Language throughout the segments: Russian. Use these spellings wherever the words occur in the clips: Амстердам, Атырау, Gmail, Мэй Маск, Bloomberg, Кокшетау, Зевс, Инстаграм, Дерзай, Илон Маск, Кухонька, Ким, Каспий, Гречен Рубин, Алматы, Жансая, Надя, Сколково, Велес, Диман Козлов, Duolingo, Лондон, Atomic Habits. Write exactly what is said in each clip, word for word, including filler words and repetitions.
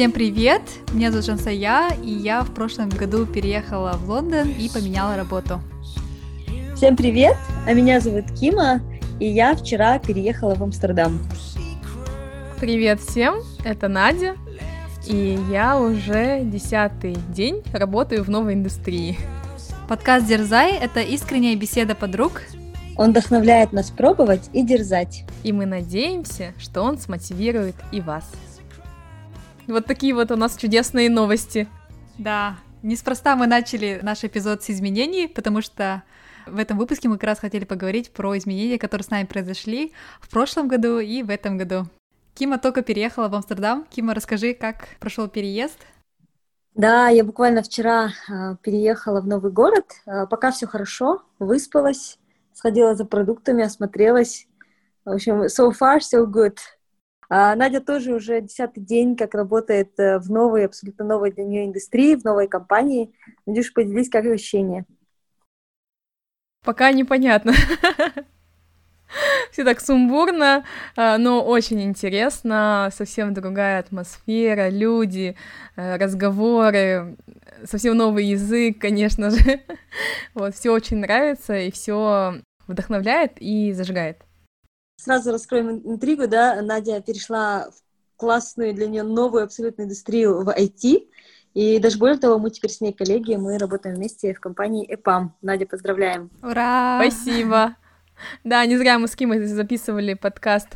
Всем привет! Меня зовут Жансая, и я в прошлом году переехала в Лондон и поменяла работу. Всем привет! А меня зовут Кима, и я вчера переехала в Амстердам. Привет всем! Это Надя, и я уже десятый день работаю в новой индустрии. Подкаст «Дерзай» — это искренняя беседа подруг. Он вдохновляет нас пробовать и дерзать. И мы надеемся, что он смотивирует и вас. Вот такие вот у нас чудесные новости. Да, неспроста мы начали наш эпизод с изменений, потому что в этом выпуске мы как раз хотели поговорить про изменения, которые с нами произошли в прошлом году и в этом году. Кима только переехала в Амстердам. Кима, расскажи, как прошел переезд? Да, я буквально вчера переехала в новый город. Пока все хорошо, выспалась, сходила за продуктами, осмотрелась. В общем, so far, so good. А Надя тоже уже десятый день, как работает в новой, абсолютно новой для нее индустрии, в новой компании. Надюш, поделись, как ощущения? Пока непонятно. Все так сумбурно, но очень интересно. Совсем другая атмосфера, люди, разговоры, совсем новый язык, конечно же. Вот, все очень нравится и все вдохновляет и зажигает. Сразу раскроем интригу, да, Надя перешла в классную для нее новую абсолютную индустрию в ай ти, и даже более того, мы теперь с ней коллеги, мы работаем вместе в компании и пам. Надя, поздравляем! Ура! Спасибо! Да, не зря мы с Кимой записывали подкаст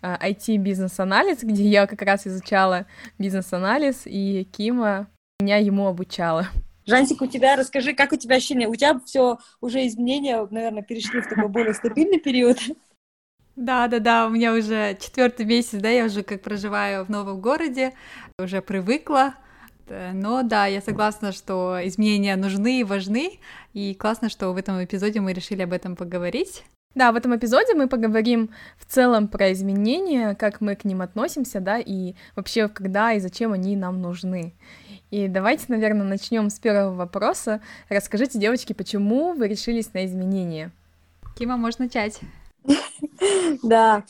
ай ти-бизнес-анализ, где я как раз изучала бизнес-анализ, и Кима меня ему обучала. Жансик, у тебя, расскажи, как у тебя ощущения? У тебя все уже изменения, наверное, перешли в такой более стабильный период. Да-да-да, у меня уже четвертый месяц, да, я уже как проживаю в новом городе, уже привыкла, но да, я согласна, что изменения нужны и важны, и классно, что в этом эпизоде мы решили об этом поговорить. Да, в этом эпизоде мы поговорим в целом про изменения, как мы к ним относимся, да, и вообще когда и зачем они нам нужны. И давайте, наверное, начнем с первого вопроса. Расскажите, девочки, почему вы решились на изменения? Кима, можешь начать. Да,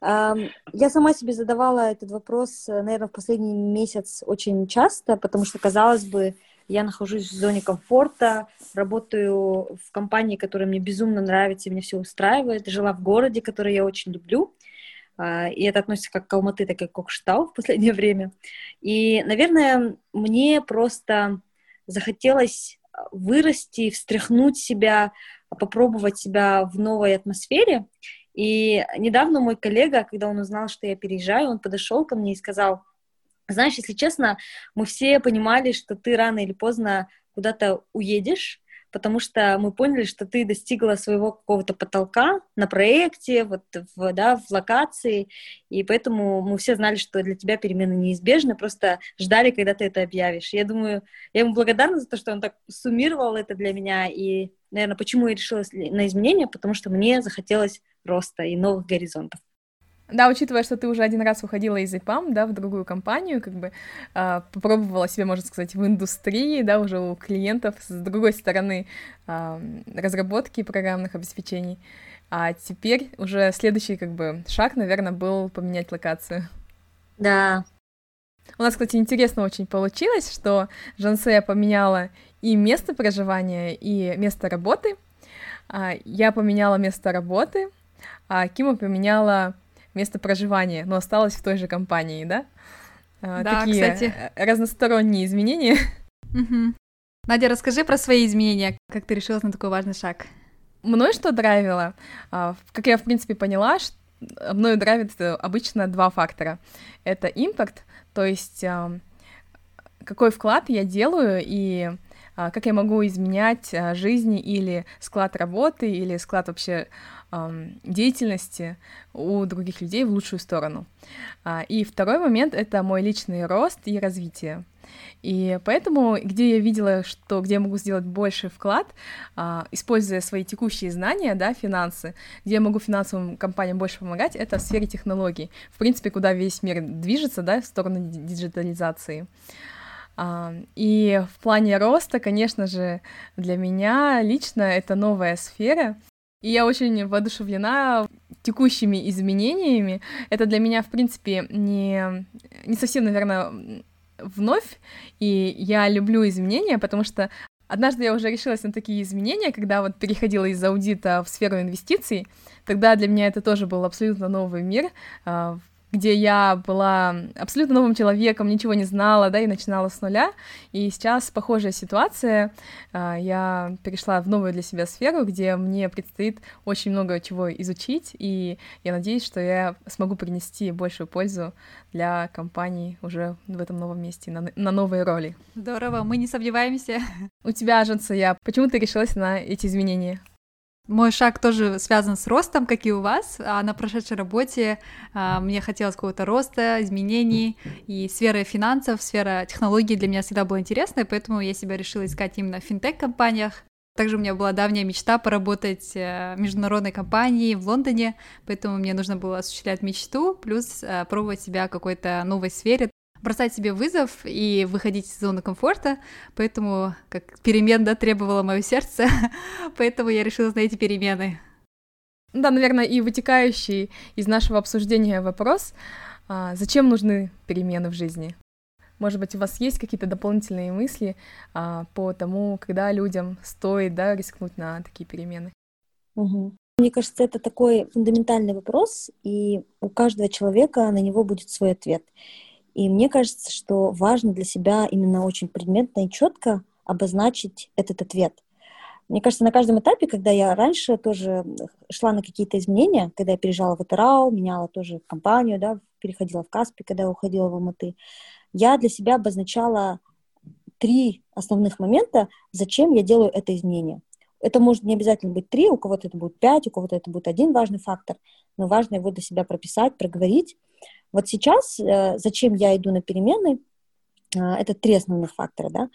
я сама себе задавала этот вопрос, наверное, в последний месяц очень часто, потому что, казалось бы, я нахожусь в зоне комфорта, работаю в компании, которая мне безумно нравится, меня все устраивает, жила в городе, который я очень люблю, и это относится как к Алматы, так и к Кокшетау в последнее время. И, наверное, мне просто захотелось вырасти, встряхнуть себя, попробовать себя в новой атмосфере. И недавно мой коллега, когда он узнал, что я переезжаю, он подошел ко мне и сказал: знаешь, если честно, мы все понимали, что ты рано или поздно куда-то уедешь, потому что мы поняли, что ты достигла своего какого-то потолка на проекте, вот в, да, в локации, и поэтому мы все знали, что для тебя перемены неизбежны, просто ждали, когда ты это объявишь. Я думаю, я ему благодарна за то, что он так суммировал это для меня, и, наверное, почему я решилась на изменения, потому что мне захотелось роста и новых горизонтов. Да, учитывая, что ты уже один раз уходила из и пам, да, в другую компанию, как бы э, попробовала себя, можно сказать, в индустрии, да, уже у клиентов с другой стороны э, разработки программных обеспечений, а теперь уже следующий, как бы, шаг, наверное, был поменять локацию. Да. У нас, кстати, интересно очень получилось, что Жансея поменяла и место проживания, и место работы, а, я поменяла место работы, а Кима поменяла место проживания, но осталось в той же компании, да? Да, такие, кстати, разносторонние изменения. Угу. Надя, расскажи про свои изменения, как ты решилась на такой важный шаг. Мной что драйвило? Как я, в принципе, поняла, что мною драйвит обычно два фактора. Это импакт, то есть какой вклад я делаю и как я могу изменять жизни или склад работы, или склад вообще деятельности у других людей в лучшую сторону. И второй момент — это мой личный рост и развитие. И поэтому, где я видела, что где я могу сделать больше вклад, используя свои текущие знания, да, финансы, где я могу финансовым компаниям больше помогать, это в сфере технологий. В принципе, куда весь мир движется, да, в сторону диджитализации. И в плане роста, конечно же, для меня лично это новая сфера, и я очень воодушевлена текущими изменениями. Это для меня, в принципе, не, не совсем, наверное, вновь, и я люблю изменения, потому что однажды я уже решилась на такие изменения, когда вот переходила из аудита в сферу инвестиций, тогда для меня это тоже был абсолютно новый мир, где я была абсолютно новым человеком, ничего не знала, да, и начинала с нуля, и сейчас похожая ситуация, я перешла в новую для себя сферу, где мне предстоит очень много чего изучить, и я надеюсь, что я смогу принести большую пользу для компаний уже в этом новом месте, на, на новые роли. Здорово, мы не сомневаемся. У тебя, Жансая, почему ты решилась на эти изменения? Мой шаг тоже связан с ростом, как и у вас, а на прошедшей работе а, мне хотелось какого-то роста, изменений, и сфера финансов, сфера технологий для меня всегда была интересной, поэтому я себя решила искать именно в финтех-компаниях. Также у меня была давняя мечта поработать в международной компании в Лондоне, поэтому мне нужно было осуществлять мечту, плюс а, пробовать себя в какой-то новой сфере, бросать себе вызов и выходить из зоны комфорта, поэтому как перемен, да, требовало мое сердце, поэтому я решила на эти перемены. Да, наверное, и вытекающий из нашего обсуждения вопрос, зачем нужны перемены в жизни? Может быть, у вас есть какие-то дополнительные мысли по тому, когда людям стоит, да, рискнуть на такие перемены? Угу. Мне кажется, это такой фундаментальный вопрос, и у каждого человека на него будет свой ответ. И мне кажется, что важно для себя именно очень предметно и четко обозначить этот ответ. Мне кажется, на каждом этапе, когда я раньше тоже шла на какие-то изменения, когда я переезжала в Атырау, меняла тоже компанию, да, переходила в Каспий, когда я уходила в Алматы, я для себя обозначала три основных момента, зачем я делаю это изменение. Это может не обязательно быть три, у кого-то это будет пять, у кого-то это будет один важный фактор, но важно его для себя прописать, проговорить. Вот сейчас, зачем я иду на перемены, это три основных фактора, да.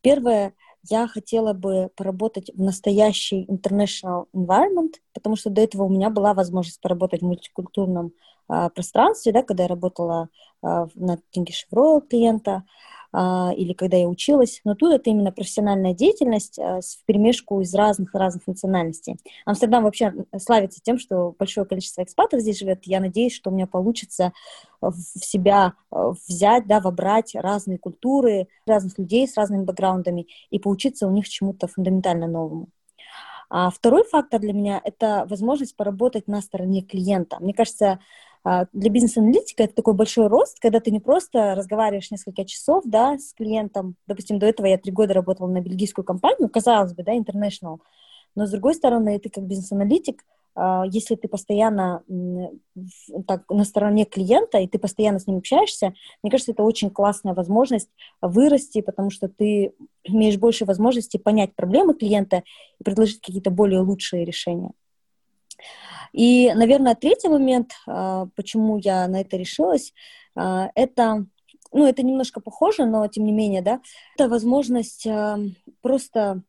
Первое, я хотела бы поработать в настоящий international environment, потому что до этого у меня была возможность поработать в мультикультурном а, пространстве, да, когда я работала а, на English Royal клиента а, или когда я училась. Но тут это именно профессиональная деятельность а, вперемешку из разных-разных национальностей. Амстердам вообще славится тем, что большое количество экспатов здесь живет. Я надеюсь, что у меня получится в себя взять, да, вобрать разные культуры, разных людей с разными бэкграундами и поучиться у них чему-то фундаментально новому. А второй фактор для меня — это возможность поработать на стороне клиента. Мне кажется, для бизнес-аналитика это такой большой рост, когда ты не просто разговариваешь несколько часов, да, с клиентом. Допустим, до этого я три года работала на бельгийскую компанию, казалось бы, да, international. Но, с другой стороны, ты как бизнес-аналитик, если ты постоянно так, на стороне клиента, и ты постоянно с ним общаешься, мне кажется, это очень классная возможность вырасти, потому что ты имеешь больше возможностей понять проблемы клиента и предложить какие-то более лучшие решения. И, наверное, третий момент, почему я на это решилась, это, ну, это немножко похоже, но тем не менее, да, это возможность просто...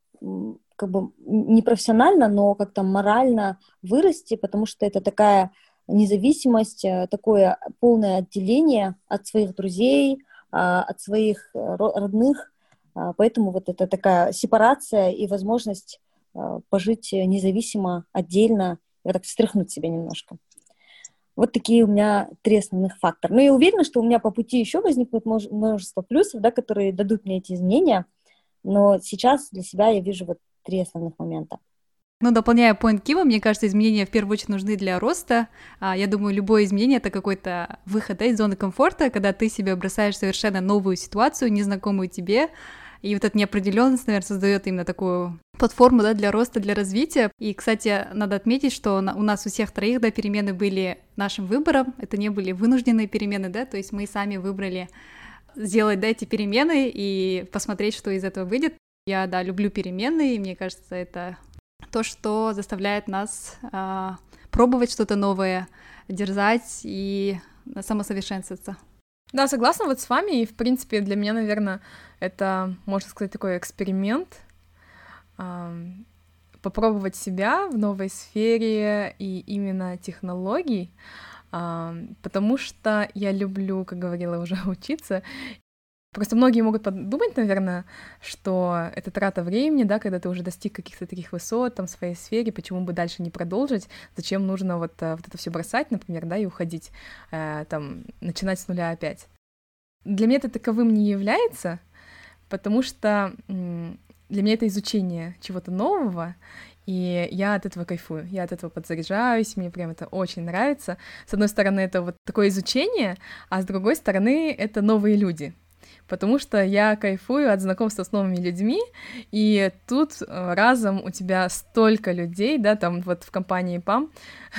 как бы не профессионально, но как-то морально вырасти, потому что это такая независимость, такое полное отделение от своих друзей, от своих родных, поэтому вот это такая сепарация и возможность пожить независимо, отдельно, так встряхнуть себя немножко. Вот такие у меня три основных фактора. Ну, я уверена, что у меня по пути еще возникнут множество плюсов, да, которые дадут мне эти изменения, но сейчас для себя я вижу вот три основных момента. Ну, дополняя поинт Кима, мне кажется, изменения в первую очередь нужны для роста. Я думаю, любое изменение — это какой-то выход, да, из зоны комфорта, когда ты себе бросаешь совершенно новую ситуацию, незнакомую тебе, и вот эта неопределенность, наверное, создает именно такую платформу, да, для роста, для развития. И, кстати, надо отметить, что у нас у всех троих, да, перемены были нашим выбором, это не были вынужденные перемены, да, то есть мы сами выбрали сделать, да, эти перемены и посмотреть, что из этого выйдет. Я, да, люблю перемены, и мне кажется, это то, что заставляет нас э, пробовать что-то новое, дерзать и самосовершенствоваться. Да, согласна вот с вами, и, в принципе, для меня, наверное, это, можно сказать, такой эксперимент, э, попробовать себя в новой сфере и именно технологий, потому что я люблю, как говорила уже, учиться. Просто многие могут подумать, наверное, что это трата времени, да, когда ты уже достиг каких-то таких высот там, в своей сфере, почему бы дальше не продолжить, зачем нужно вот, вот это все бросать, например, да, и уходить, э, там, начинать с нуля опять. Для меня это таковым не является, потому что для меня это изучение чего-то нового, и я от этого кайфую, я от этого подзаряжаюсь, мне прям это очень нравится. С одной стороны, это вот такое изучение, а с другой стороны, это новые люди, потому что я кайфую от знакомства с новыми людьми, и тут разом у тебя столько людей, да, там вот в компании и пам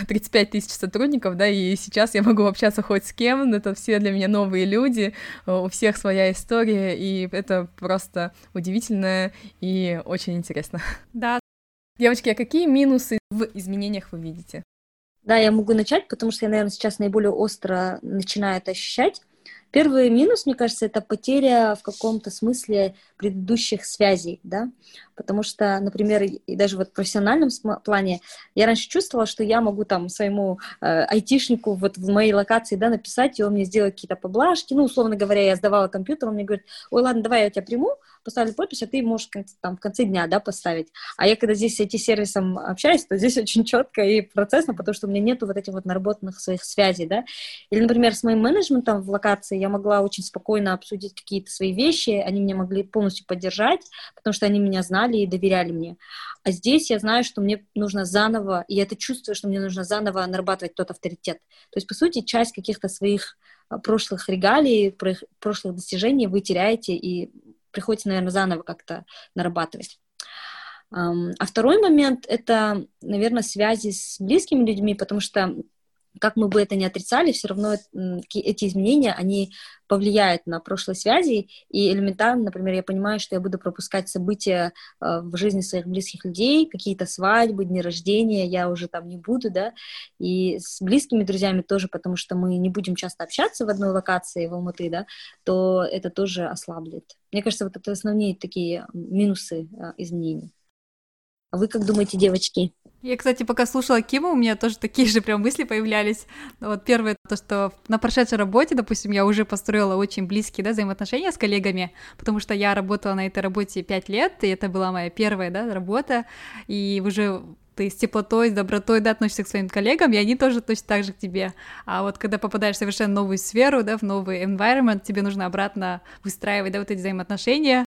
тридцать пять тысяч сотрудников, да, и сейчас я могу общаться хоть с кем, это все для меня новые люди, у всех своя история, и это просто удивительно и очень интересно. Да. Девочки, а какие минусы в изменениях вы видите? Да, я могу начать, потому что я, наверное, сейчас наиболее остро начинаю это ощущать. Первый минус, мне кажется, это потеря в каком-то смысле предыдущих связей, да, потому что, например, и даже вот в профессиональном плане я раньше чувствовала, что я могу там своему э, айтишнику вот в моей локации, да, написать, и он мне сделает какие-то поблажки, ну, условно говоря, я сдавала компьютер, он мне говорит, ой, ладно, давай я тебя приму, поставлю подпись, а ты можешь там в конце дня, да, поставить. А я, когда здесь с ай ти-сервисом общаюсь, то здесь очень четко и процессно, потому что у меня нету вот этих вот наработанных своих связей, да. Или, например, с моим менеджментом в локации я могла очень спокойно обсудить какие-то свои вещи, они меня могли полностью поддержать, потому что они меня знали и доверяли мне. А здесь я знаю, что мне нужно заново, и я это чувствую, что мне нужно заново нарабатывать тот авторитет. То есть, по сути, часть каких-то своих прошлых регалий, прошлых достижений вы теряете и приходится, наверное, заново как-то нарабатывать. А второй момент — это, наверное, связи с близкими людьми, потому что, как мы бы это ни отрицали, все равно эти изменения, они повлияют на прошлые связи, и элементарно, например, я понимаю, что я буду пропускать события в жизни своих близких людей, какие-то свадьбы, дни рождения, я уже там не буду, да, и с близкими друзьями тоже, потому что мы не будем часто общаться в одной локации в Алматы, да, то это тоже ослаблит. Мне кажется, вот это основные такие минусы изменений. А вы как думаете, девочки? Я, кстати, пока слушала Кима, у меня тоже такие же прям мысли появлялись. Вот первое, то, что на прошедшей работе, допустим, я уже построила очень близкие, да, взаимоотношения с коллегами, потому что я работала на этой работе пять лет, и это была моя первая, да, работа, и уже ты с теплотой, с добротой, да, относишься к своим коллегам, и они тоже точно так же к тебе. А вот когда попадаешь в совершенно новую сферу, да, в новый environment, тебе нужно обратно выстраивать, да, вот эти взаимоотношения.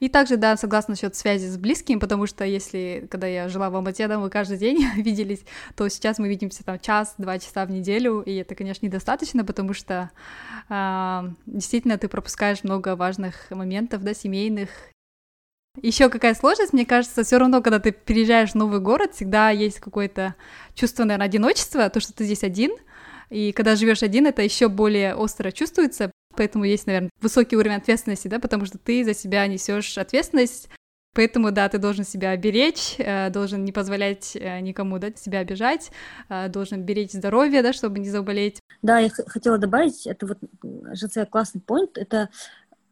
И также, да, согласна насчет связи с близкими, потому что если, когда я жила в Алмате, да, мы каждый день виделись, то сейчас мы видимся там час-два часа в неделю, и это, конечно, недостаточно, потому что э, действительно ты пропускаешь много важных моментов, да, семейных. Еще какая сложность, мне кажется, все равно, когда ты переезжаешь в новый город, всегда есть какое-то чувство, наверное, одиночества, то, что ты здесь один, и когда живешь один, это еще более остро чувствуется. Поэтому есть, наверное, высокий уровень ответственности, да, потому что ты за себя несешь ответственность, поэтому, да, ты должен себя беречь, должен не позволять никому, да, себя обижать, должен беречь здоровье, да, чтобы не заболеть. Да, я х- хотела добавить, это вот, Жансая, классный поинт, это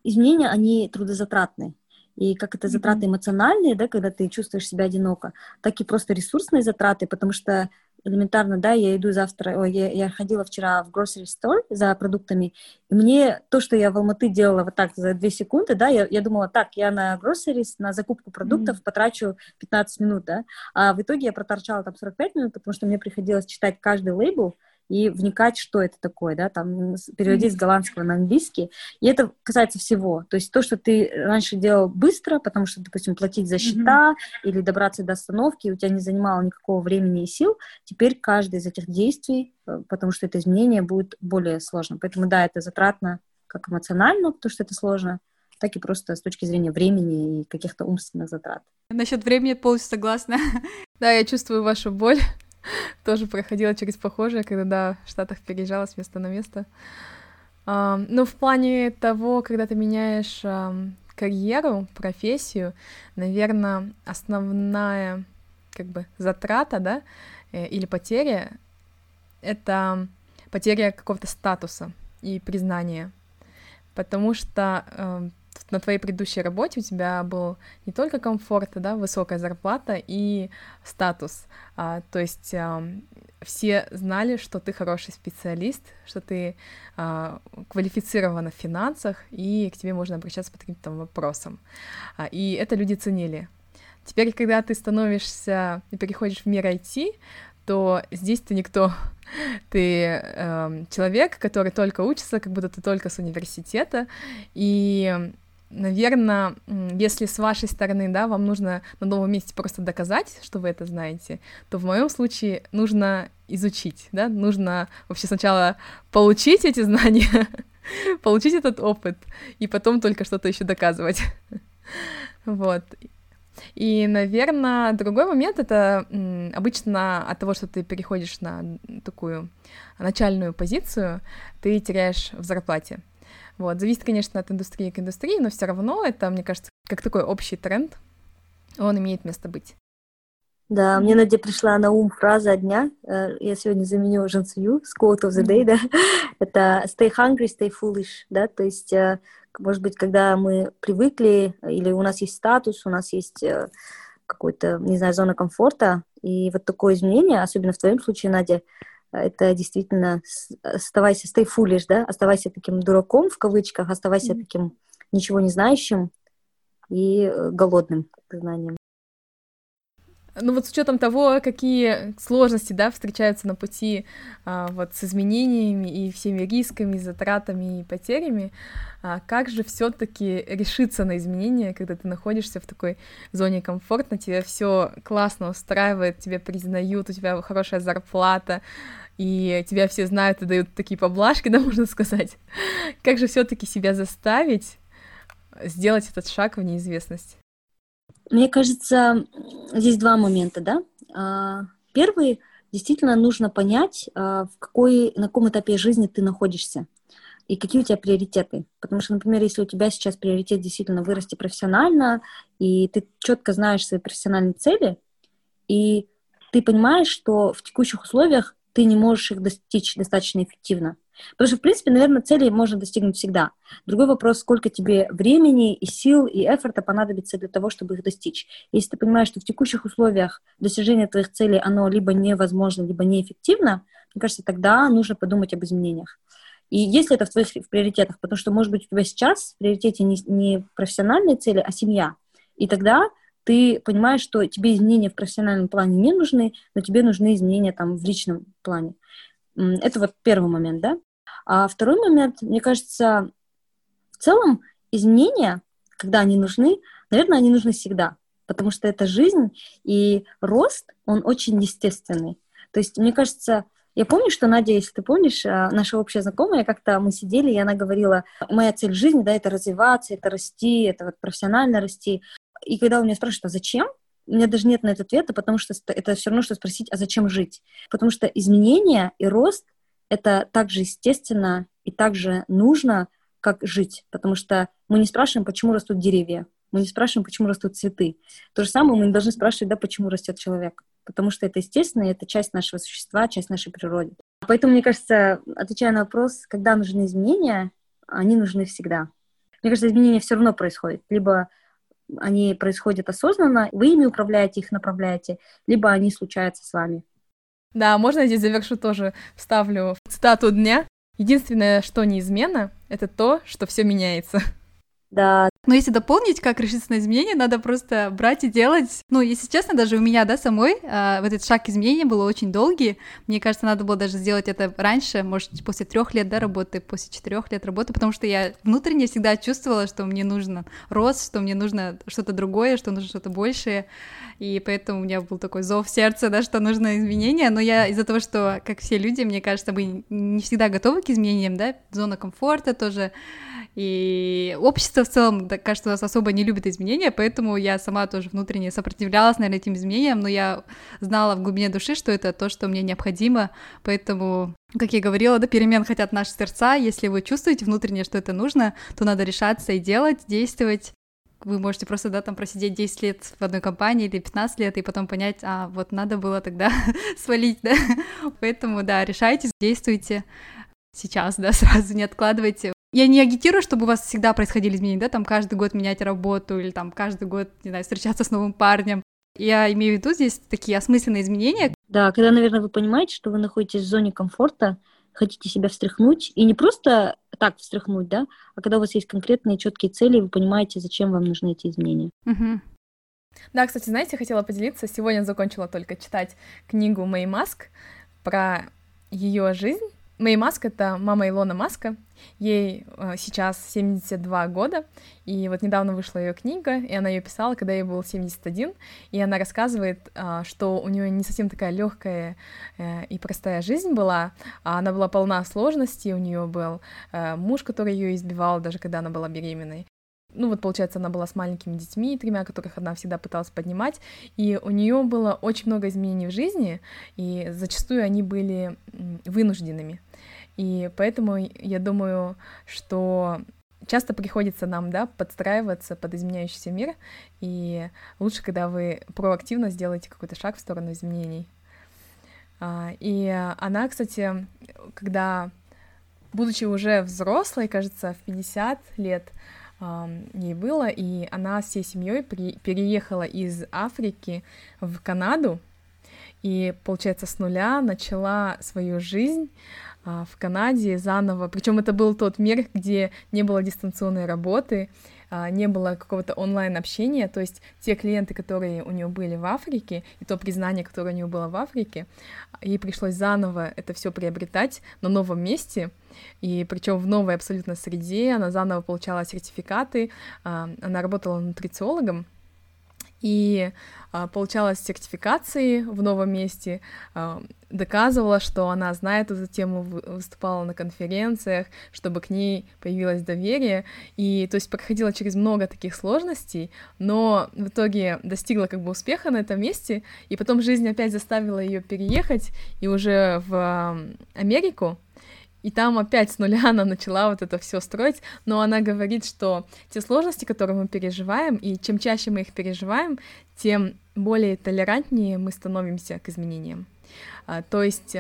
изменения, они трудозатратные. И как это затраты mm-hmm. эмоциональные, да, когда ты чувствуешь себя одиноко, так и просто ресурсные затраты, потому что элементарно, да, я иду завтра, ой, я, я ходила вчера в grocery store за продуктами, и мне то, что я в Алматы делала вот так за две секунды, да, я, я думала, так, я на grocery, на закупку продуктов mm-hmm. потрачу пятнадцать минут, да, а в итоге я проторчала там сорок пять минут, потому что мне приходилось читать каждый лейбл и вникать, что это такое, да, там, переводить mm-hmm. с голландского на английский, и это касается всего, то есть то, что ты раньше делал быстро, потому что, допустим, платить за счета mm-hmm. или добраться до остановки, у тебя не занимало никакого времени и сил, теперь каждое из этих действий, потому что это изменение будет более сложно, поэтому, да, это затратно как эмоционально, потому что это сложно, так и просто с точки зрения времени и каких-то умственных затрат. Насчет времени полностью согласна. Да, я чувствую вашу боль. Тоже проходила через похожее, когда, да, в Штатах переезжала с места на место. А, ну, в плане того, когда ты меняешь а, карьеру, профессию, наверное, основная, как бы, затрата, да, или потеря — это потеря какого-то статуса и признания, потому что а, на твоей предыдущей работе у тебя был не только комфорт, да, высокая зарплата и статус, а, то есть а, все знали, что ты хороший специалист, что ты а, квалифицирована в финансах, и к тебе можно обращаться по каким-то вопросам, а, и это люди ценили. Теперь, когда ты становишься и переходишь в мир ай ти, то здесь ты никто. Ты э, человек, который только учится, как будто ты только с университета, и, наверное, если с вашей стороны, да, вам нужно на новом месте просто доказать, что вы это знаете, то в моем случае нужно изучить, да, нужно вообще сначала получить эти знания, получить этот опыт, и потом только что-то еще доказывать, вот. И, наверное, другой момент — это обычно от того, что ты переходишь на такую начальную позицию, ты теряешь в зарплате. Вот. Зависит, конечно, от индустрии к индустрии, но все равно это, мне кажется, как такой общий тренд, он имеет место быть. Да, мне, Надя, пришла на ум фраза дня, я сегодня заменила Жансую с quote of the day, да, это stay hungry, stay foolish, да, то есть, может быть, когда мы привыкли, или у нас есть статус, у нас есть какой-то, не знаю, зона комфорта, и вот такое изменение, особенно в твоем случае, Надя, это действительно оставайся stay foolish, да, оставайся таким дураком, в кавычках, оставайся mm-hmm. таким ничего не знающим и голодным знанием. Ну вот с учетом того, какие сложности, да, встречаются на пути а, вот с изменениями и всеми рисками, затратами и потерями, а как же все-таки решиться на изменения, когда ты находишься в такой зоне комфорта, тебе все классно устраивает, тебя признают, у тебя хорошая зарплата, и тебя все знают и дают такие поблажки, да, можно сказать. Как же все-таки себя заставить сделать этот шаг в неизвестность? Мне кажется, здесь два момента, да. Первый, действительно нужно понять, в какой, на каком этапе жизни ты находишься и какие у тебя приоритеты. Потому что, например, если у тебя сейчас приоритет действительно вырасти профессионально, и ты четко знаешь свои профессиональные цели, и ты понимаешь, что в текущих условиях ты не можешь их достичь достаточно эффективно. Потому что, в принципе, наверное, цели можно достигнуть всегда. Другой вопрос, сколько тебе времени и сил, и эфорта понадобится для того, чтобы их достичь. Если ты понимаешь, что в текущих условиях достижение твоих целей, оно либо невозможно, либо неэффективно, мне кажется, тогда нужно подумать об изменениях. И если это в твоих в приоритетах, потому что, может быть, у тебя сейчас в приоритете не, не профессиональные цели, а семья. И тогда ты понимаешь, что тебе изменения в профессиональном плане не нужны, но тебе нужны изменения там, в личном плане. Это вот первый момент, да? А второй момент, мне кажется, в целом изменения, когда они нужны, наверное, они нужны всегда, потому что это жизнь, и рост, он очень естественный. То есть, мне кажется, я помню, что, Надя, если ты помнишь, наша общая знакомая, как-то мы сидели, и она говорила, моя цель жизни, да, это развиваться, это расти, это вот профессионально расти. И когда у меня спрашивают, а зачем? У меня даже нет на это ответа, потому что это все равно, что спросить, а зачем жить? Потому что изменения и рост это так же естественно и так же нужно, как жить. Потому что мы не спрашиваем, почему растут деревья. Мы не спрашиваем, почему растут цветы. То же самое мы не должны спрашивать, да, почему растет человек. Потому что это естественно, и это часть нашего существа, часть нашей природы. Поэтому, мне кажется, отвечая на вопрос, когда нужны изменения, они нужны всегда. Мне кажется, изменения все равно происходят. Либо они происходят осознанно, вы ими управляете, их направляете, либо они случаются с вами. Да, можно я здесь завершу тоже, вставлю цитату дня. Единственное, что неизменно, это то, что все меняется. Да. Но если дополнить, как решиться на изменения, надо просто брать и делать. Ну, если честно, даже у меня, да, самой э, вот этот шаг изменения был очень долгий. Мне кажется, надо было даже сделать это раньше, может, после трех лет, да, работы, после четырех лет работы, потому что я внутренне всегда чувствовала, что мне нужен рост, что мне нужно что-то другое, что нужно что-то большее, и поэтому у меня был такой зов сердца, да, что нужно изменения. Но я из-за того, что, как все люди, мне кажется, мы не всегда готовы к изменениям, да, зона комфорта тоже, и общество в целом, кажется, у нас особо не любит изменения, поэтому я сама тоже внутренне сопротивлялась, наверное, этим изменениям, но я знала в глубине души, что это то, что мне необходимо, поэтому, как я говорила, да, перемен хотят наши сердца, если вы чувствуете внутренне, что это нужно, то надо решаться и делать, действовать. Вы можете просто, да, там просидеть десять лет в одной компании или пятнадцать лет, и потом понять, а, вот надо было тогда свалить, да, поэтому, да, решайте, действуйте сейчас, да, сразу не откладывайте. Я не агитирую, чтобы у вас всегда происходили изменения, да, там каждый год менять работу или там каждый год, не знаю, встречаться с новым парнем. Я имею в виду здесь такие осмысленные изменения. Да, когда, наверное, вы понимаете, что вы находитесь в зоне комфорта, хотите себя встряхнуть, и не просто так встряхнуть, да, а когда у вас есть конкретные четкие цели, вы понимаете, зачем вам нужны эти изменения. Угу. Да, кстати, знаете, хотела поделиться. Сегодня закончила только читать книгу Мэй Маск про ее жизнь. Мэй Маск — это мама Илона Маска, ей э, сейчас семьдесят два года, и вот недавно вышла ее книга, и она ее писала, когда ей было семьдесят один, и она рассказывает, э, что у нее не совсем такая легкая э, и простая жизнь была, а она была полна сложностей, у нее был э, муж, который ее избивал, даже когда она была беременной. Ну вот, получается, она была с маленькими детьми, тремя которых она всегда пыталась поднимать, и у нее было очень много изменений в жизни, и зачастую они были вынужденными. И поэтому я думаю, что часто приходится нам, да, подстраиваться под изменяющийся мир, и лучше, когда вы проактивно сделаете какой-то шаг в сторону изменений. И она, кстати, когда, будучи уже взрослой, кажется, в пятьдесят лет, ей было, и она всей семьей при... переехала из Африки в Канаду, и, получается, с нуля начала свою жизнь а, в Канаде заново. Причем это был тот мир, где не было дистанционной работы, а, не было какого-то онлайн-общения, то есть те клиенты, которые у нее были в Африке, и то признание, которое у нее было в Африке, ей пришлось заново это все приобретать на новом месте. И причем в новой абсолютно среде она заново получала сертификаты, она работала нутрициологом и получала сертификации в новом месте, доказывала, что она знает эту тему, выступала на конференциях, чтобы к ней появилось доверие, и то есть проходила через много таких сложностей, но в итоге достигла как бы успеха на этом месте, и потом жизнь опять заставила ее переехать, и уже в Америку. И там опять с нуля она начала вот это все строить, но она говорит, что те сложности, которые мы переживаем, и чем чаще мы их переживаем, тем более толерантнее мы становимся к изменениям. То есть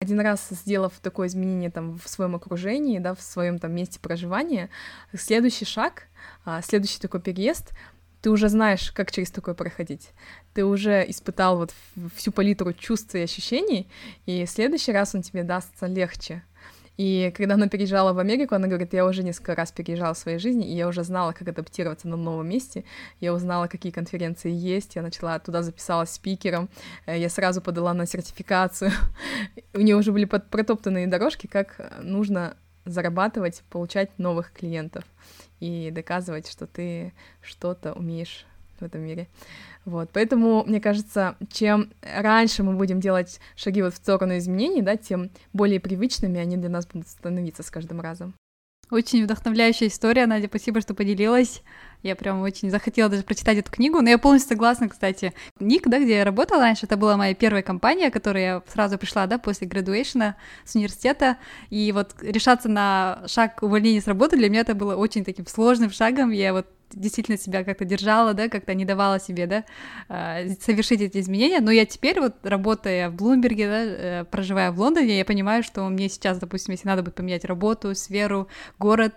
один раз сделав такое изменение там в своем окружении, да, в своем там месте проживания, следующий шаг, следующий такой переезд, ты уже знаешь, как через такое проходить. Ты уже испытал вот всю палитру чувств и ощущений, и в следующий раз он тебе дастся легче. И когда она переезжала в Америку, она говорит, я уже несколько раз переезжала в своей жизни, и я уже знала, как адаптироваться на новом месте, я узнала, какие конференции есть, я начала туда записалась спикером, я сразу подала на сертификацию, у нее уже были протоптанные дорожки, как нужно зарабатывать, получать новых клиентов и доказывать, что ты что-то умеешь в этом мире. Вот, поэтому, мне кажется, чем раньше мы будем делать шаги вот в сторону изменений, да, тем более привычными они для нас будут становиться с каждым разом. Очень вдохновляющая история, Надя, спасибо, что поделилась. Я прям очень захотела даже прочитать эту книгу, но я полностью согласна, кстати. Ник, да, где я работала раньше, это была моя первая компания, которой я сразу пришла, да, после градуэйшена с университета, и вот решаться на шаг увольнения с работы для меня это было очень таким сложным шагом, я вот действительно себя как-то держала, да, как-то не давала себе, да, совершить эти изменения, но я теперь вот, работая в Блумберге, да, проживая в Лондоне, я понимаю, что мне сейчас, допустим, если надо будет поменять работу, сферу, город,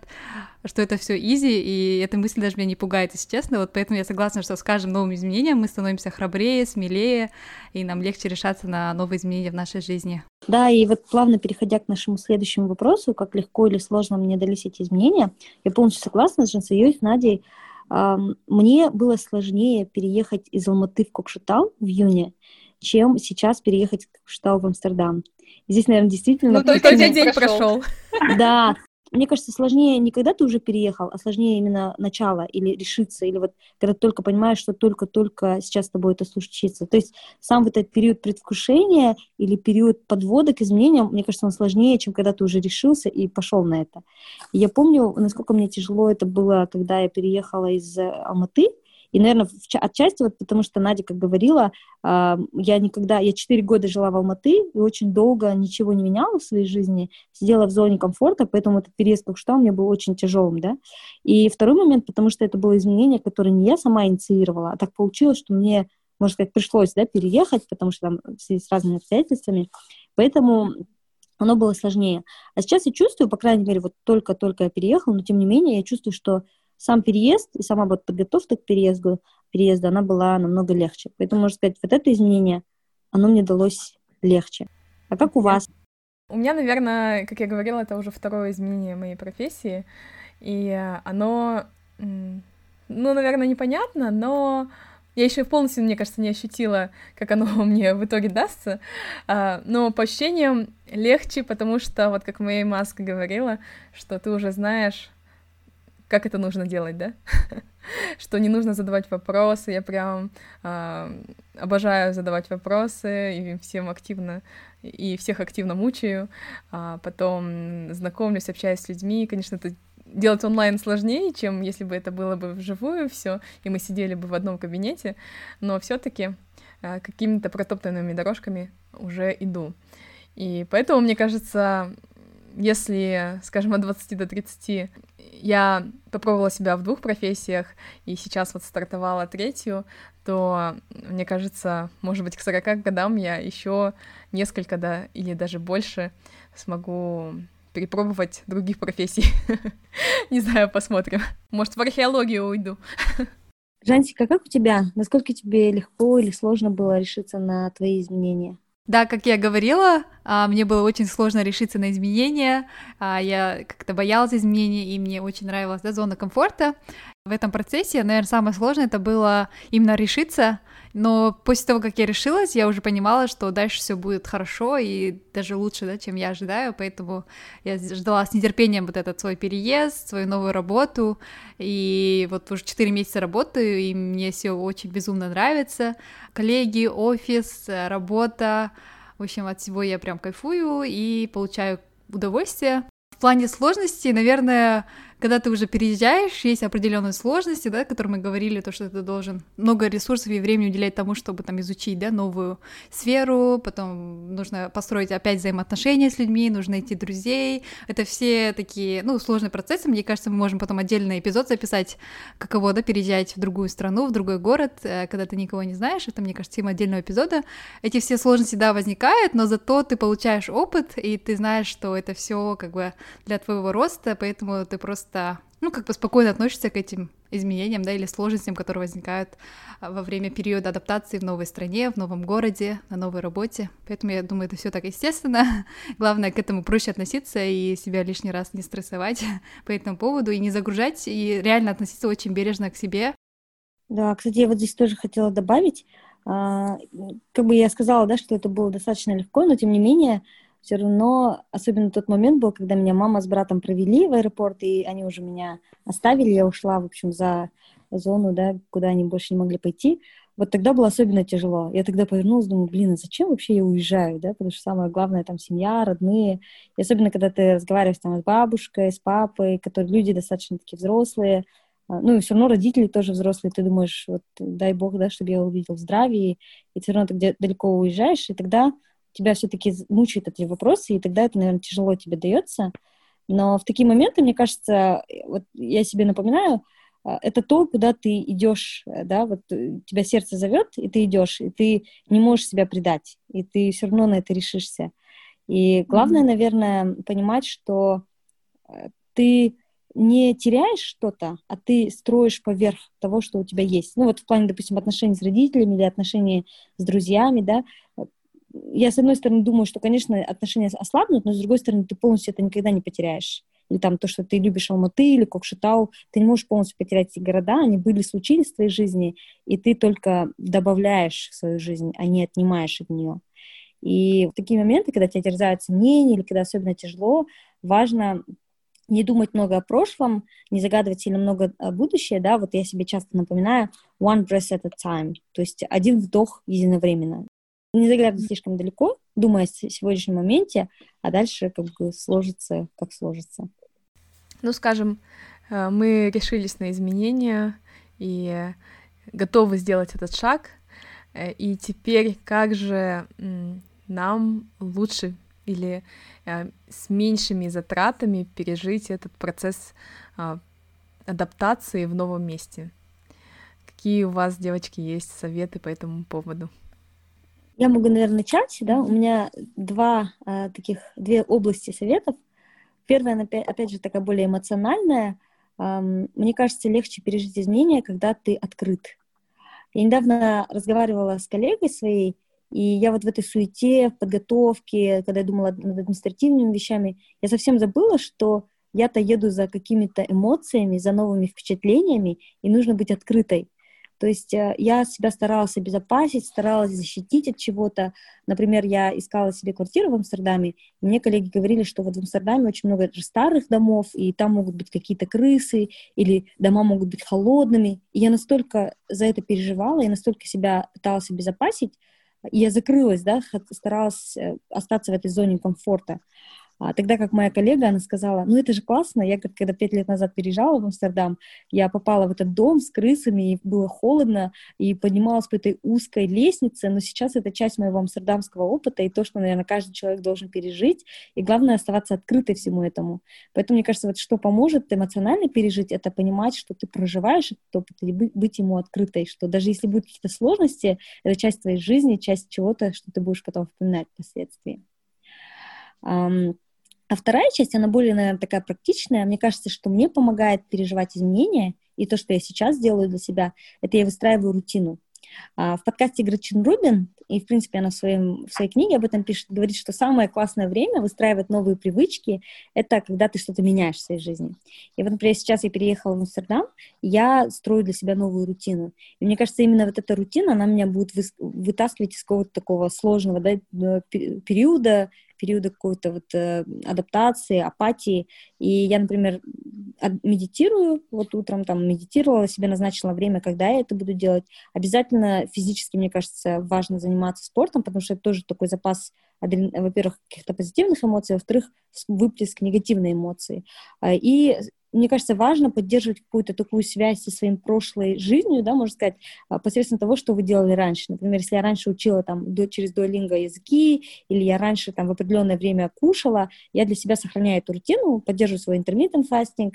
что это все изи, и эта мысль даже меня не пугает, если честно, вот поэтому я согласна, что с каждым новым изменением мы становимся храбрее, смелее, и нам легче решаться на новые изменения в нашей жизни. Да, и вот плавно переходя к нашему следующему вопросу, как легко или сложно мне дались эти изменения, я полностью согласна с Жансаей и с Надей. Мне было сложнее переехать из Алматы в Кокшетау в июне, чем сейчас переехать из Кокшетау в Амстердам. И здесь, наверное, действительно... Ну, только у тебя день прошел. Да. Мне кажется, сложнее не когда ты уже переехал, а сложнее именно начало или решиться, или вот когда ты только понимаешь, что только-только сейчас с тобой это случится. То есть сам вот этот период предвкушения или период подвода к изменениям, мне кажется, он сложнее, чем когда ты уже решился и пошел на это. И я помню, насколько мне тяжело это было, когда я переехала из Алматы. И, наверное, отчасти, вот потому что Надя, как говорила, я никогда, я четыре года жила в Алматы и очень долго ничего не меняла в своей жизни, сидела в зоне комфорта, поэтому этот переезд в Кокшетау мне был очень тяжелым, да. И второй момент, потому что это было изменение, которое не я сама инициировала, а так получилось, что мне, можно сказать, пришлось, да, переехать, потому что там в связи с разными обстоятельствами, поэтому... оно было сложнее. А сейчас я чувствую, по крайней мере, вот только-только я переехала, но тем не менее я чувствую, что сам переезд и сама вот подготовка к переезду, переезду, она была намного легче. Поэтому, можно сказать, вот это изменение, оно мне далось легче. А как у вас? У меня, наверное, как я говорила, это уже второе изменение моей профессии, и оно, ну, наверное, непонятно, но Я еще полностью, мне кажется, не ощутила, как оно мне в итоге дастся, но по ощущениям легче, потому что, вот как Мэй Маск говорила, что ты уже знаешь, как это нужно делать, да? Что не нужно задавать вопросы, я прям обожаю задавать вопросы, и всем активно, и всех активно мучаю, потом знакомлюсь, общаюсь с людьми, конечно, это делать онлайн сложнее, чем если бы это было бы вживую все, и мы сидели бы в одном кабинете, но все-таки э, какими-то протоптанными дорожками уже иду. И поэтому, мне кажется, если, скажем, от двадцати до тридцати я попробовала себя в двух профессиях, и сейчас вот стартовала третью, то, мне кажется, может быть, к сорока годам я еще несколько, да, или даже больше смогу перепробовать других профессий. Не знаю, посмотрим. Может, в археологию уйду. Жансика, как у тебя? Насколько тебе легко или сложно было решиться на твои изменения? Да, как я говорила, мне было очень сложно решиться на изменения. Я как-то боялась изменений, и мне очень нравилась, да, зона комфорта. В этом процессе, наверное, самое сложное это было именно решиться. Но после того, как я решилась, я уже понимала, что дальше все будет хорошо и даже лучше, да, чем я ожидаю, поэтому я ждала с нетерпением вот этот свой переезд, свою новую работу, и вот уже четыре месяца работаю, и мне все очень безумно нравится, коллеги, офис, работа, в общем, от всего я прям кайфую и получаю удовольствие. В плане сложностей, наверное, когда ты уже переезжаешь, есть определенные сложности, да, о которых мы говорили, то, что ты должен много ресурсов и времени уделять тому, чтобы там изучить, да, новую сферу, потом нужно построить опять взаимоотношения с людьми, нужно найти друзей, это все такие, ну, сложные процессы, мне кажется, мы можем потом отдельный эпизод записать, каково, да, переезжать в другую страну, в другой город, когда ты никого не знаешь, это, мне кажется, тема отдельного эпизода, эти все сложности, да, возникают, но зато ты получаешь опыт, и ты знаешь, что это все как бы для твоего роста, поэтому ты просто ну, как бы спокойно относишься к этим изменениям, да, или сложностям, которые возникают во время периода адаптации в новой стране, в новом городе, на новой работе. Поэтому я думаю, это все так естественно. Главное, к этому проще относиться и себя лишний раз не стрессовать по этому поводу, и не загружать, и реально относиться очень бережно к себе. Да, кстати, я вот здесь тоже хотела добавить. Как бы я сказала, да, что это было достаточно легко, но тем не менее... Все равно, особенно тот момент был, когда меня мама с братом провели в аэропорт, и они уже меня оставили, я ушла, в общем, за зону, да, куда они больше не могли пойти. Вот тогда было особенно тяжело. Я тогда повернулась, думаю, блин, а зачем вообще я уезжаю, да, потому что самое главное там семья, родные. И особенно, когда ты разговариваешь там с бабушкой, с папой, которые люди достаточно такие взрослые, ну и все равно родители тоже взрослые, ты думаешь, вот дай бог, да, чтобы я увидел в здравии, и все равно ты далеко уезжаешь, и тогда... тебя все-таки мучают эти вопросы, и тогда это, наверное, тяжело тебе дается. Но в такие моменты, мне кажется, вот я себе напоминаю, это то, куда ты идешь, да, вот тебя сердце зовет, и ты идешь, и ты не можешь себя предать, и ты все равно на это решишься. И главное, mm-hmm. наверное, понимать, что ты не теряешь что-то, а ты строишь поверх того, что у тебя есть. Ну вот в плане, допустим, отношений с родителями или отношений с друзьями, да, я, с одной стороны, думаю, что, конечно, отношения ослабнут, но, с другой стороны, ты полностью это никогда не потеряешь. Или там то, что ты любишь Алматы или Кокшетау, ты не можешь полностью потерять эти города, они были, случились в твоей жизни, и ты только добавляешь в свою жизнь, а не отнимаешь от нее. И в такие моменты, когда тебя терзают сомнения или когда особенно тяжело, важно не думать много о прошлом, не загадывать сильно много о будущее, да, вот я себе часто напоминаю one breath at a time, то есть один вдох единовременно. Не заглядывай слишком далеко, думая о сегодняшнем моменте, а дальше как бы сложится, как сложится. Ну, скажем, мы решились на изменения и готовы сделать этот шаг. И теперь как же нам лучше или с меньшими затратами пережить этот процесс адаптации в новом месте? Какие у вас, девочки, есть советы по этому поводу? Я могу, наверное, начать, да, у меня два а, таких, две области советов. Первая, опять же, такая более эмоциональная. Эм, мне кажется, легче пережить изменения, когда ты открыт. Я недавно разговаривала с коллегой своей, и я вот в этой суете, в подготовке, когда я думала над административными вещами, я совсем забыла, что я-то еду за какими-то эмоциями, за новыми впечатлениями, и нужно быть открытой. То есть я себя старалась обезопасить, старалась защитить от чего-то. Например, я искала себе квартиру в Амстердаме, и мне коллеги говорили, что вот в Амстердаме очень много старых домов, и там могут быть какие-то крысы, или дома могут быть холодными. И я настолько за это переживала, я настолько себя пыталась обезопасить, и я закрылась, да, старалась остаться в этой зоне комфорта. Тогда как моя коллега, она сказала, ну это же классно, я когда пять лет назад переезжала в Амстердам, я попала в этот дом с крысами, и было холодно, и поднималась по этой узкой лестнице, но сейчас это часть моего амстердамского опыта, и то, что, наверное, каждый человек должен пережить, и главное оставаться открытой всему этому. Поэтому, мне кажется, вот что поможет эмоционально пережить, это понимать, что ты проживаешь этот опыт, и быть ему открытой, что даже если будут какие-то сложности, это часть твоей жизни, часть чего-то, что ты будешь потом вспоминать впоследствии. А вторая часть, она более, наверное, такая практичная. Мне кажется, что мне помогает переживать изменения, и то, что я сейчас делаю для себя, это я выстраиваю рутину. В подкасте Гречен Рубин, и, в принципе, она в, своем, в своей книге об этом пишет, говорит, что самое классное время выстраивать новые привычки — это когда ты что-то меняешь в своей жизни. И вот, например, сейчас я переехала в Амстердам, я строю для себя новую рутину. И мне кажется, именно вот эта рутина, она меня будет вытаскивать из какого-то такого сложного, да, периода, периода какой-то вот э, адаптации, апатии. И я, например, медитирую, вот утром там медитировала, себе назначила время, когда я это буду делать. Обязательно физически, мне кажется, важно заниматься спортом, потому что это тоже такой запас, во-первых, каких-то позитивных эмоций, во-вторых, выплеск негативной эмоции. И мне кажется, важно поддерживать какую-то такую связь со своей прошлой жизнью, да, можно сказать, посредством того, что вы делали раньше. Например, если я раньше учила там до, через Duolingo языки, или я раньше там в определенное время кушала, я для себя сохраняю эту рутину, поддерживаю свой intermittent fasting,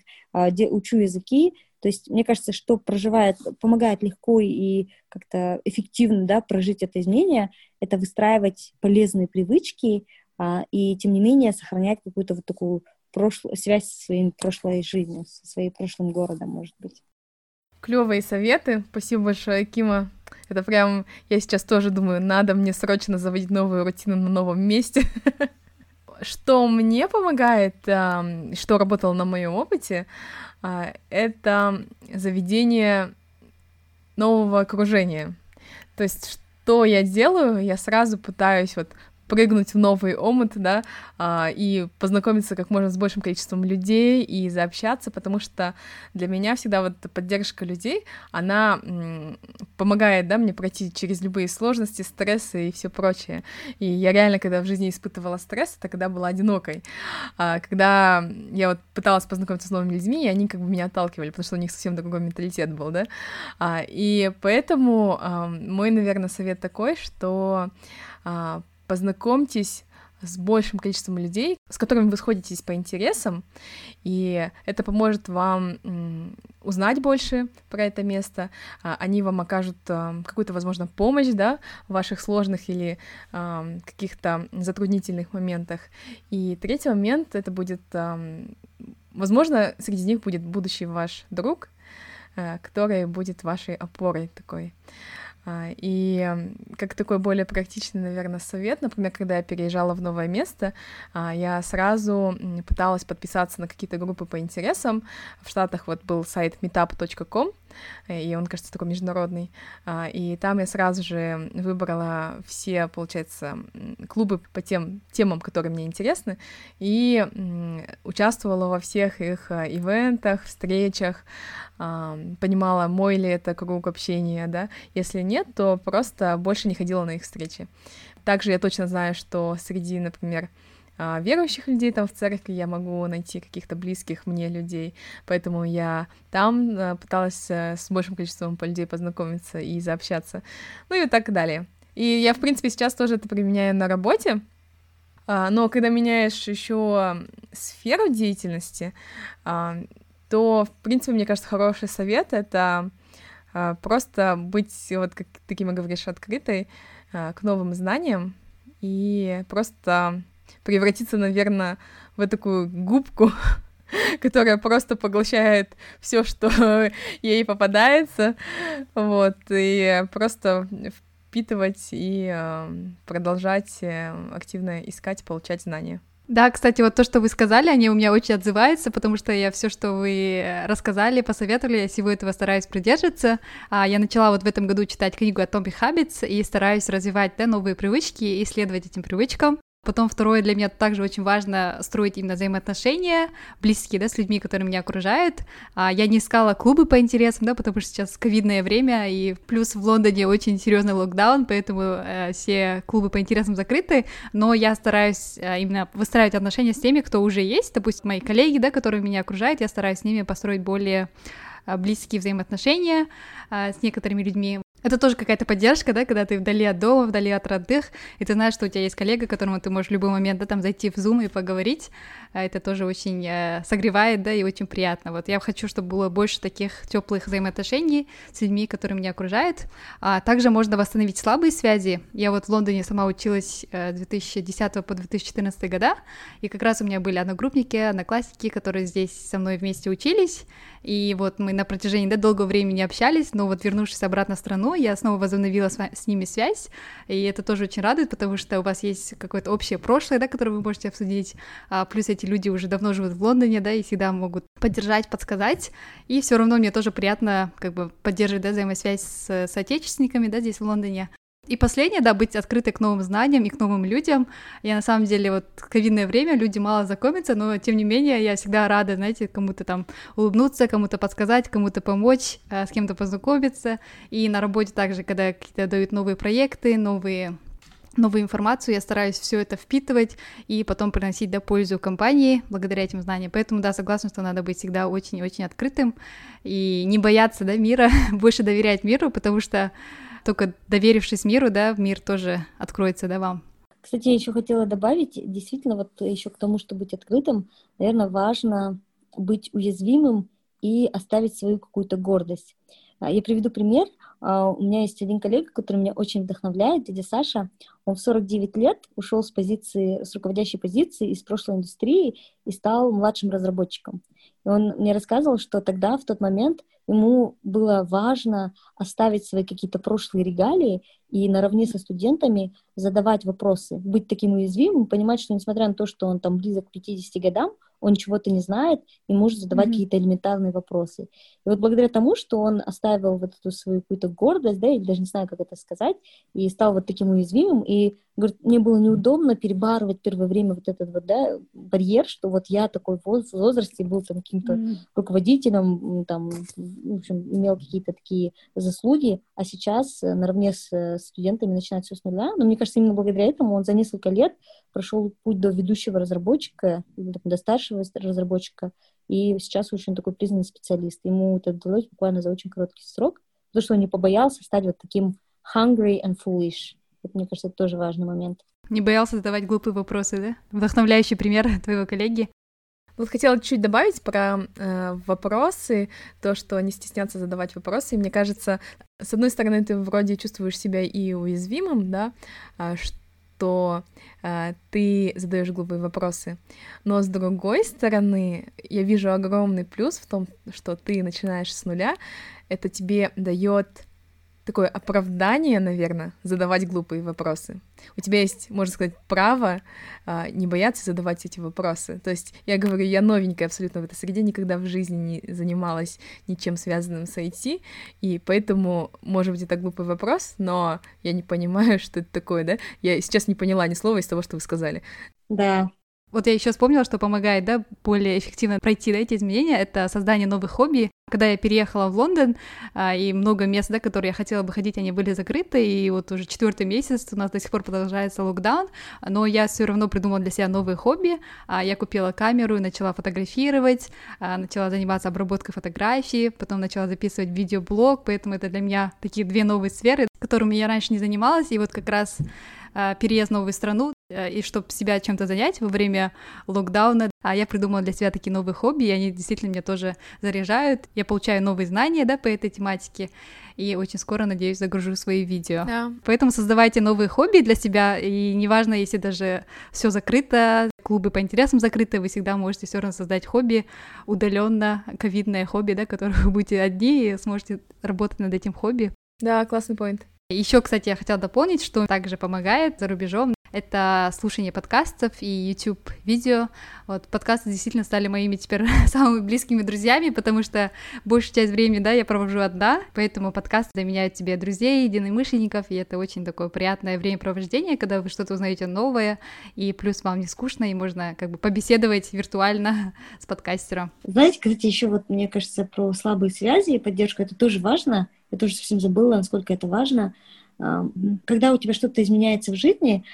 де, учу языки. То есть, мне кажется, что проживает, помогает легко и как-то эффективно, да, прожить это изменение, это выстраивать полезные привычки и, тем не менее, сохранять какую-то вот такую Прошло, связь со своей прошлой жизнью, со своим прошлым городом, может быть. Клевые советы. Спасибо большое, Кима. Это прям... Я сейчас тоже думаю, надо мне срочно заводить новую рутину на новом месте. Что мне помогает, что работало на моем опыте, это заведение нового окружения. То есть что я делаю? Я сразу пытаюсь вот... прыгнуть в новый омут, да, и познакомиться как можно с большим количеством людей и заобщаться, потому что для меня всегда вот поддержка людей, она помогает, да, мне пройти через любые сложности, стрессы и все прочее. И я реально, когда в жизни испытывала стресс, это когда была одинокой. Когда я вот пыталась познакомиться с новыми людьми, и они как бы меня отталкивали, потому что у них совсем другой менталитет был, да. И поэтому мой, наверное, совет такой, что познакомьтесь с большим количеством людей, с которыми вы сходитесь по интересам, и это поможет вам узнать больше про это место, они вам окажут какую-то, возможно, помощь, да, в ваших сложных или каких-то затруднительных моментах. И третий момент — это будет, возможно, среди них будет будущий ваш друг, который будет вашей опорой такой. И как такой более практичный, наверное, совет, например, когда я переезжала в новое место, я сразу пыталась подписаться на какие-то группы по интересам. В Штатах вот был сайт meetup точка com, и он, кажется, такой международный. И там я сразу же выбрала все, получается, клубы по тем темам, которые мне интересны, и участвовала во всех их ивентах, встречах, понимала, мой ли это круг общения, да, если нет, то просто больше не ходила на их встречи. Также я точно знаю, что среди, например, верующих людей там в церкви я могу найти каких-то близких мне людей, поэтому я там пыталась с большим количеством людей познакомиться и заобщаться, ну и так далее. И я, в принципе, сейчас тоже это применяю на работе, но когда меняешь еще сферу деятельности, то, в принципе, мне кажется, хороший совет — это просто быть, вот как ты, Кима, говоришь, открытой к новым знаниям и просто превратиться, наверное, в такую губку, которая просто поглощает все, что ей попадается, вот, и просто впитывать и продолжать активно искать, получать знания. Да, кстати, вот то, что вы сказали, они у меня очень отзываются, потому что я все, что вы рассказали, посоветовали, я всего этого стараюсь придерживаться. Я начала вот в этом году читать книгу Atomic Habits и стараюсь развивать, да, новые привычки и следовать этим привычкам. Потом второе, для меня также очень важно строить именно взаимоотношения близкие, да, с людьми, которые меня окружают. Я не искала клубы по интересам, да, потому что сейчас ковидное время, и плюс в Лондоне очень серьезный локдаун, поэтому все клубы по интересам закрыты, но я стараюсь именно выстраивать отношения с теми, кто уже есть, допустим, мои коллеги, да, которые меня окружают, я стараюсь с ними построить более близкие взаимоотношения с некоторыми людьми. Это тоже какая-то поддержка, да, когда ты вдали от дома, вдали от родных, и ты знаешь, что у тебя есть коллега, которому ты можешь в любой момент, да, там, зайти в Zoom и поговорить. Это тоже очень согревает, да, и очень приятно. Вот я хочу, чтобы было больше таких теплых взаимоотношений с людьми, которые меня окружают. А также можно восстановить слабые связи. Я вот в Лондоне сама училась с две тысячи десятого по две тысячи четырнадцатый года, и как раз у меня были одногруппники, одноклассники, которые здесь со мной вместе учились, и вот мы на протяжении, да, долгого времени общались, но вот, вернувшись обратно в страну, я снова возобновила с, с ними связь, и это тоже очень радует, потому что у вас есть какое-то общее прошлое, да, которое вы можете обсудить, а плюс эти люди уже давно живут в Лондоне, да, и всегда могут поддержать, подсказать, и все равно мне тоже приятно, как бы, поддерживать, да, взаимосвязь с соотечественниками, да, здесь в Лондоне. И последнее, да, быть открытой к новым знаниям и к новым людям. Я на самом деле, вот в ковидное время люди мало знакомятся, но тем не менее я всегда рада, знаете, кому-то там улыбнуться, кому-то подсказать, кому-то помочь, с кем-то познакомиться. И на работе также, когда какие-то дают новые проекты, новые, новую информацию, я стараюсь все это впитывать и потом приносить, да, пользу компании благодаря этим знаниям. Поэтому, да, согласна, что надо быть всегда очень-очень открытым и не бояться, да, мира, больше доверять миру, потому что только доверившись миру, да, мир тоже откроется, да, вам. Кстати, я еще хотела добавить, действительно, вот еще к тому, чтобы быть открытым, наверное, важно быть уязвимым и оставить свою какую-то гордость. Я приведу пример. У меня есть один коллега, который меня очень вдохновляет, дядя Саша. Он в сорок девять лет ушел с позиции, с руководящей позиции из прошлой индустрии и стал младшим разработчиком. И он мне рассказывал, что тогда, в тот момент, ему было важно оставить свои какие-то прошлые регалии и наравне со студентами задавать вопросы, быть таким уязвимым, понимать, что несмотря на то, что он там близок к пятидесяти годам, он чего-то не знает и может задавать mm-hmm. какие-то элементарные вопросы. И вот благодаря тому, что он оставил вот эту свою какую-то гордость, да, я даже не знаю, как это сказать, и стал вот таким уязвимым, и, говорит, мне было неудобно перебарывать первое время вот этот вот, да, барьер, что вот я такой в возрасте был там каким-то mm-hmm. руководителем, там, в общем, имел какие-то такие заслуги, а сейчас наравне с студентами начинать все с нуля. Но мне кажется, именно благодаря этому он за несколько лет прошел путь до ведущего разработчика, до старшего разработчика, и сейчас очень такой признанный специалист. Ему это удалось буквально за очень короткий срок, потому что он не побоялся стать вот таким hungry and foolish. Это, мне кажется, это тоже важный момент. Не боялся задавать глупые вопросы, да? Вдохновляющий пример твоего коллеги. Вот хотела чуть добавить про э, вопросы, то, что не стесняться задавать вопросы. Мне кажется, с одной стороны, ты вроде чувствуешь себя и уязвимым, да, что э, ты задаешь глупые вопросы, но с другой стороны, я вижу огромный плюс в том, что ты начинаешь с нуля, это тебе дает такое оправдание, наверное, задавать глупые вопросы. У тебя есть, можно сказать, право а, не бояться задавать эти вопросы. То есть я говорю, я новенькая абсолютно в этой среде, никогда в жизни не занималась ничем связанным с ай ти, и поэтому, может быть, это глупый вопрос, но я не понимаю, что это такое, да? Я сейчас не поняла ни слова из того, что вы сказали. Да. Вот я еще вспомнила, что помогает, да, более эффективно пройти, да, эти изменения, это создание новых хобби. Когда я переехала в Лондон, и много мест, да, которые я хотела бы ходить, они были закрыты, и вот уже четвертый месяц у нас до сих пор продолжается локдаун, но я все равно придумала для себя новые хобби. Я купила камеру, начала фотографировать, начала заниматься обработкой фотографий, потом начала записывать видеоблог, поэтому это для меня такие две новые сферы, которыми я раньше не занималась, и вот как раз переезд в новую страну, и чтобы себя чем-то занять во время локдауна, а я придумала для себя такие новые хобби, и они действительно меня тоже заряжают, я получаю новые знания, да, по этой тематике, и очень скоро, надеюсь, загружу свои видео. Да. Поэтому создавайте новые хобби для себя, и неважно, если даже все закрыто, клубы по интересам закрыты, вы всегда можете все равно создать хобби, удаленно ковидное хобби, да, которое вы будете одни, и сможете работать над этим хобби. Да, классный поинт. Еще, кстати, я хотела дополнить, что также помогает за рубежом Это слушание подкастов и YouTube-видео. Вот, подкасты действительно стали моими теперь самыми близкими друзьями, потому что большую часть времени, да, я провожу одна, поэтому подкасты заменяют тебе друзей, единомышленников, и это очень такое приятное времяпровождение, когда вы что-то узнаете новое, и плюс вам не скучно, и можно как бы побеседовать виртуально с подкастером. Знаете, кстати, еще вот, мне кажется, про слабые связи и поддержку, это тоже важно, я тоже совсем забыла, насколько это важно. Когда у тебя что-то изменяется в жизни,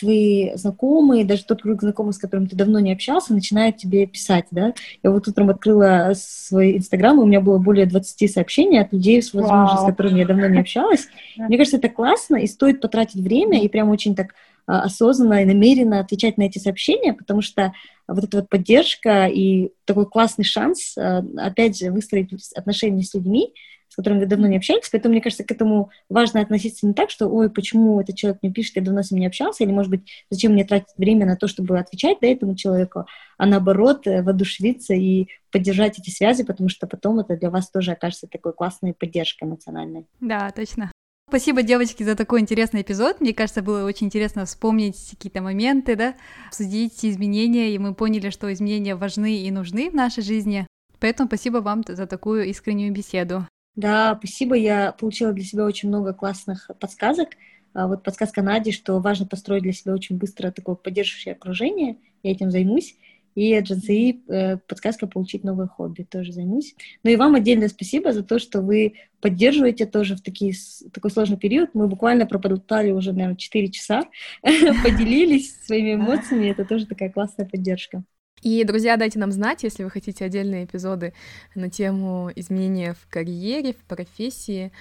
твои знакомые, даже тот круг знакомых, с которым ты давно не общался, начинают тебе писать, да? Я вот утром открыла свой Инстаграм, и у меня было более двадцати сообщений от людей, возможно, с которыми я давно не общалась. Мне кажется, это классно, и стоит потратить время, и прям очень так осознанно и намеренно отвечать на эти сообщения, потому что вот эта вот поддержка и такой классный шанс, опять же, выстроить отношения с людьми, с которым вы давно не общались, поэтому, мне кажется, к этому важно относиться не так, что, ой, почему этот человек мне пишет, я давно с ним не общался, или, может быть, зачем мне тратить время на то, чтобы отвечать, да, этому человеку, а наоборот, воодушевиться и поддержать эти связи, потому что потом это для вас тоже окажется такой классной поддержкой эмоциональной. Да, точно. Спасибо, девочки, за такой интересный эпизод. Мне кажется, было очень интересно вспомнить какие-то моменты, да, обсудить изменения, и мы поняли, что изменения важны и нужны в нашей жизни. Поэтому спасибо вам за такую искреннюю беседу. Да, спасибо. Я получила для себя очень много классных подсказок. Вот подсказка Нади, что важно построить для себя очень быстро такое поддерживающее окружение. Я этим займусь. И от Жансаи подсказка «Получить новое хобби». Тоже займусь. Ну и вам отдельное спасибо за то, что вы поддерживаете тоже в такие, такой сложный период. Мы буквально проболтали уже, наверное, четыре часа, поделились своими эмоциями. Это тоже такая классная поддержка. И, друзья, дайте нам знать, если вы хотите отдельные эпизоды на тему изменения в карьере, в профессии,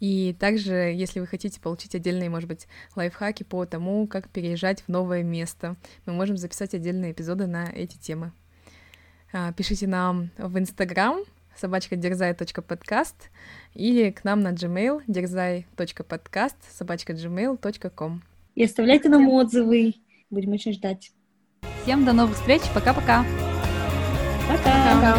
и также, если вы хотите получить отдельные, может быть, лайфхаки по тому, как переезжать в новое место, мы можем записать отдельные эпизоды на эти темы. Пишите нам в Инстаграм собачка дерзай точка подкаст или к нам на Gmail дерзай точка подкаст собачка джимейл точка ком. И оставляйте нам отзывы, будем очень ждать. Всем до новых встреч. Пока-пока. Пока.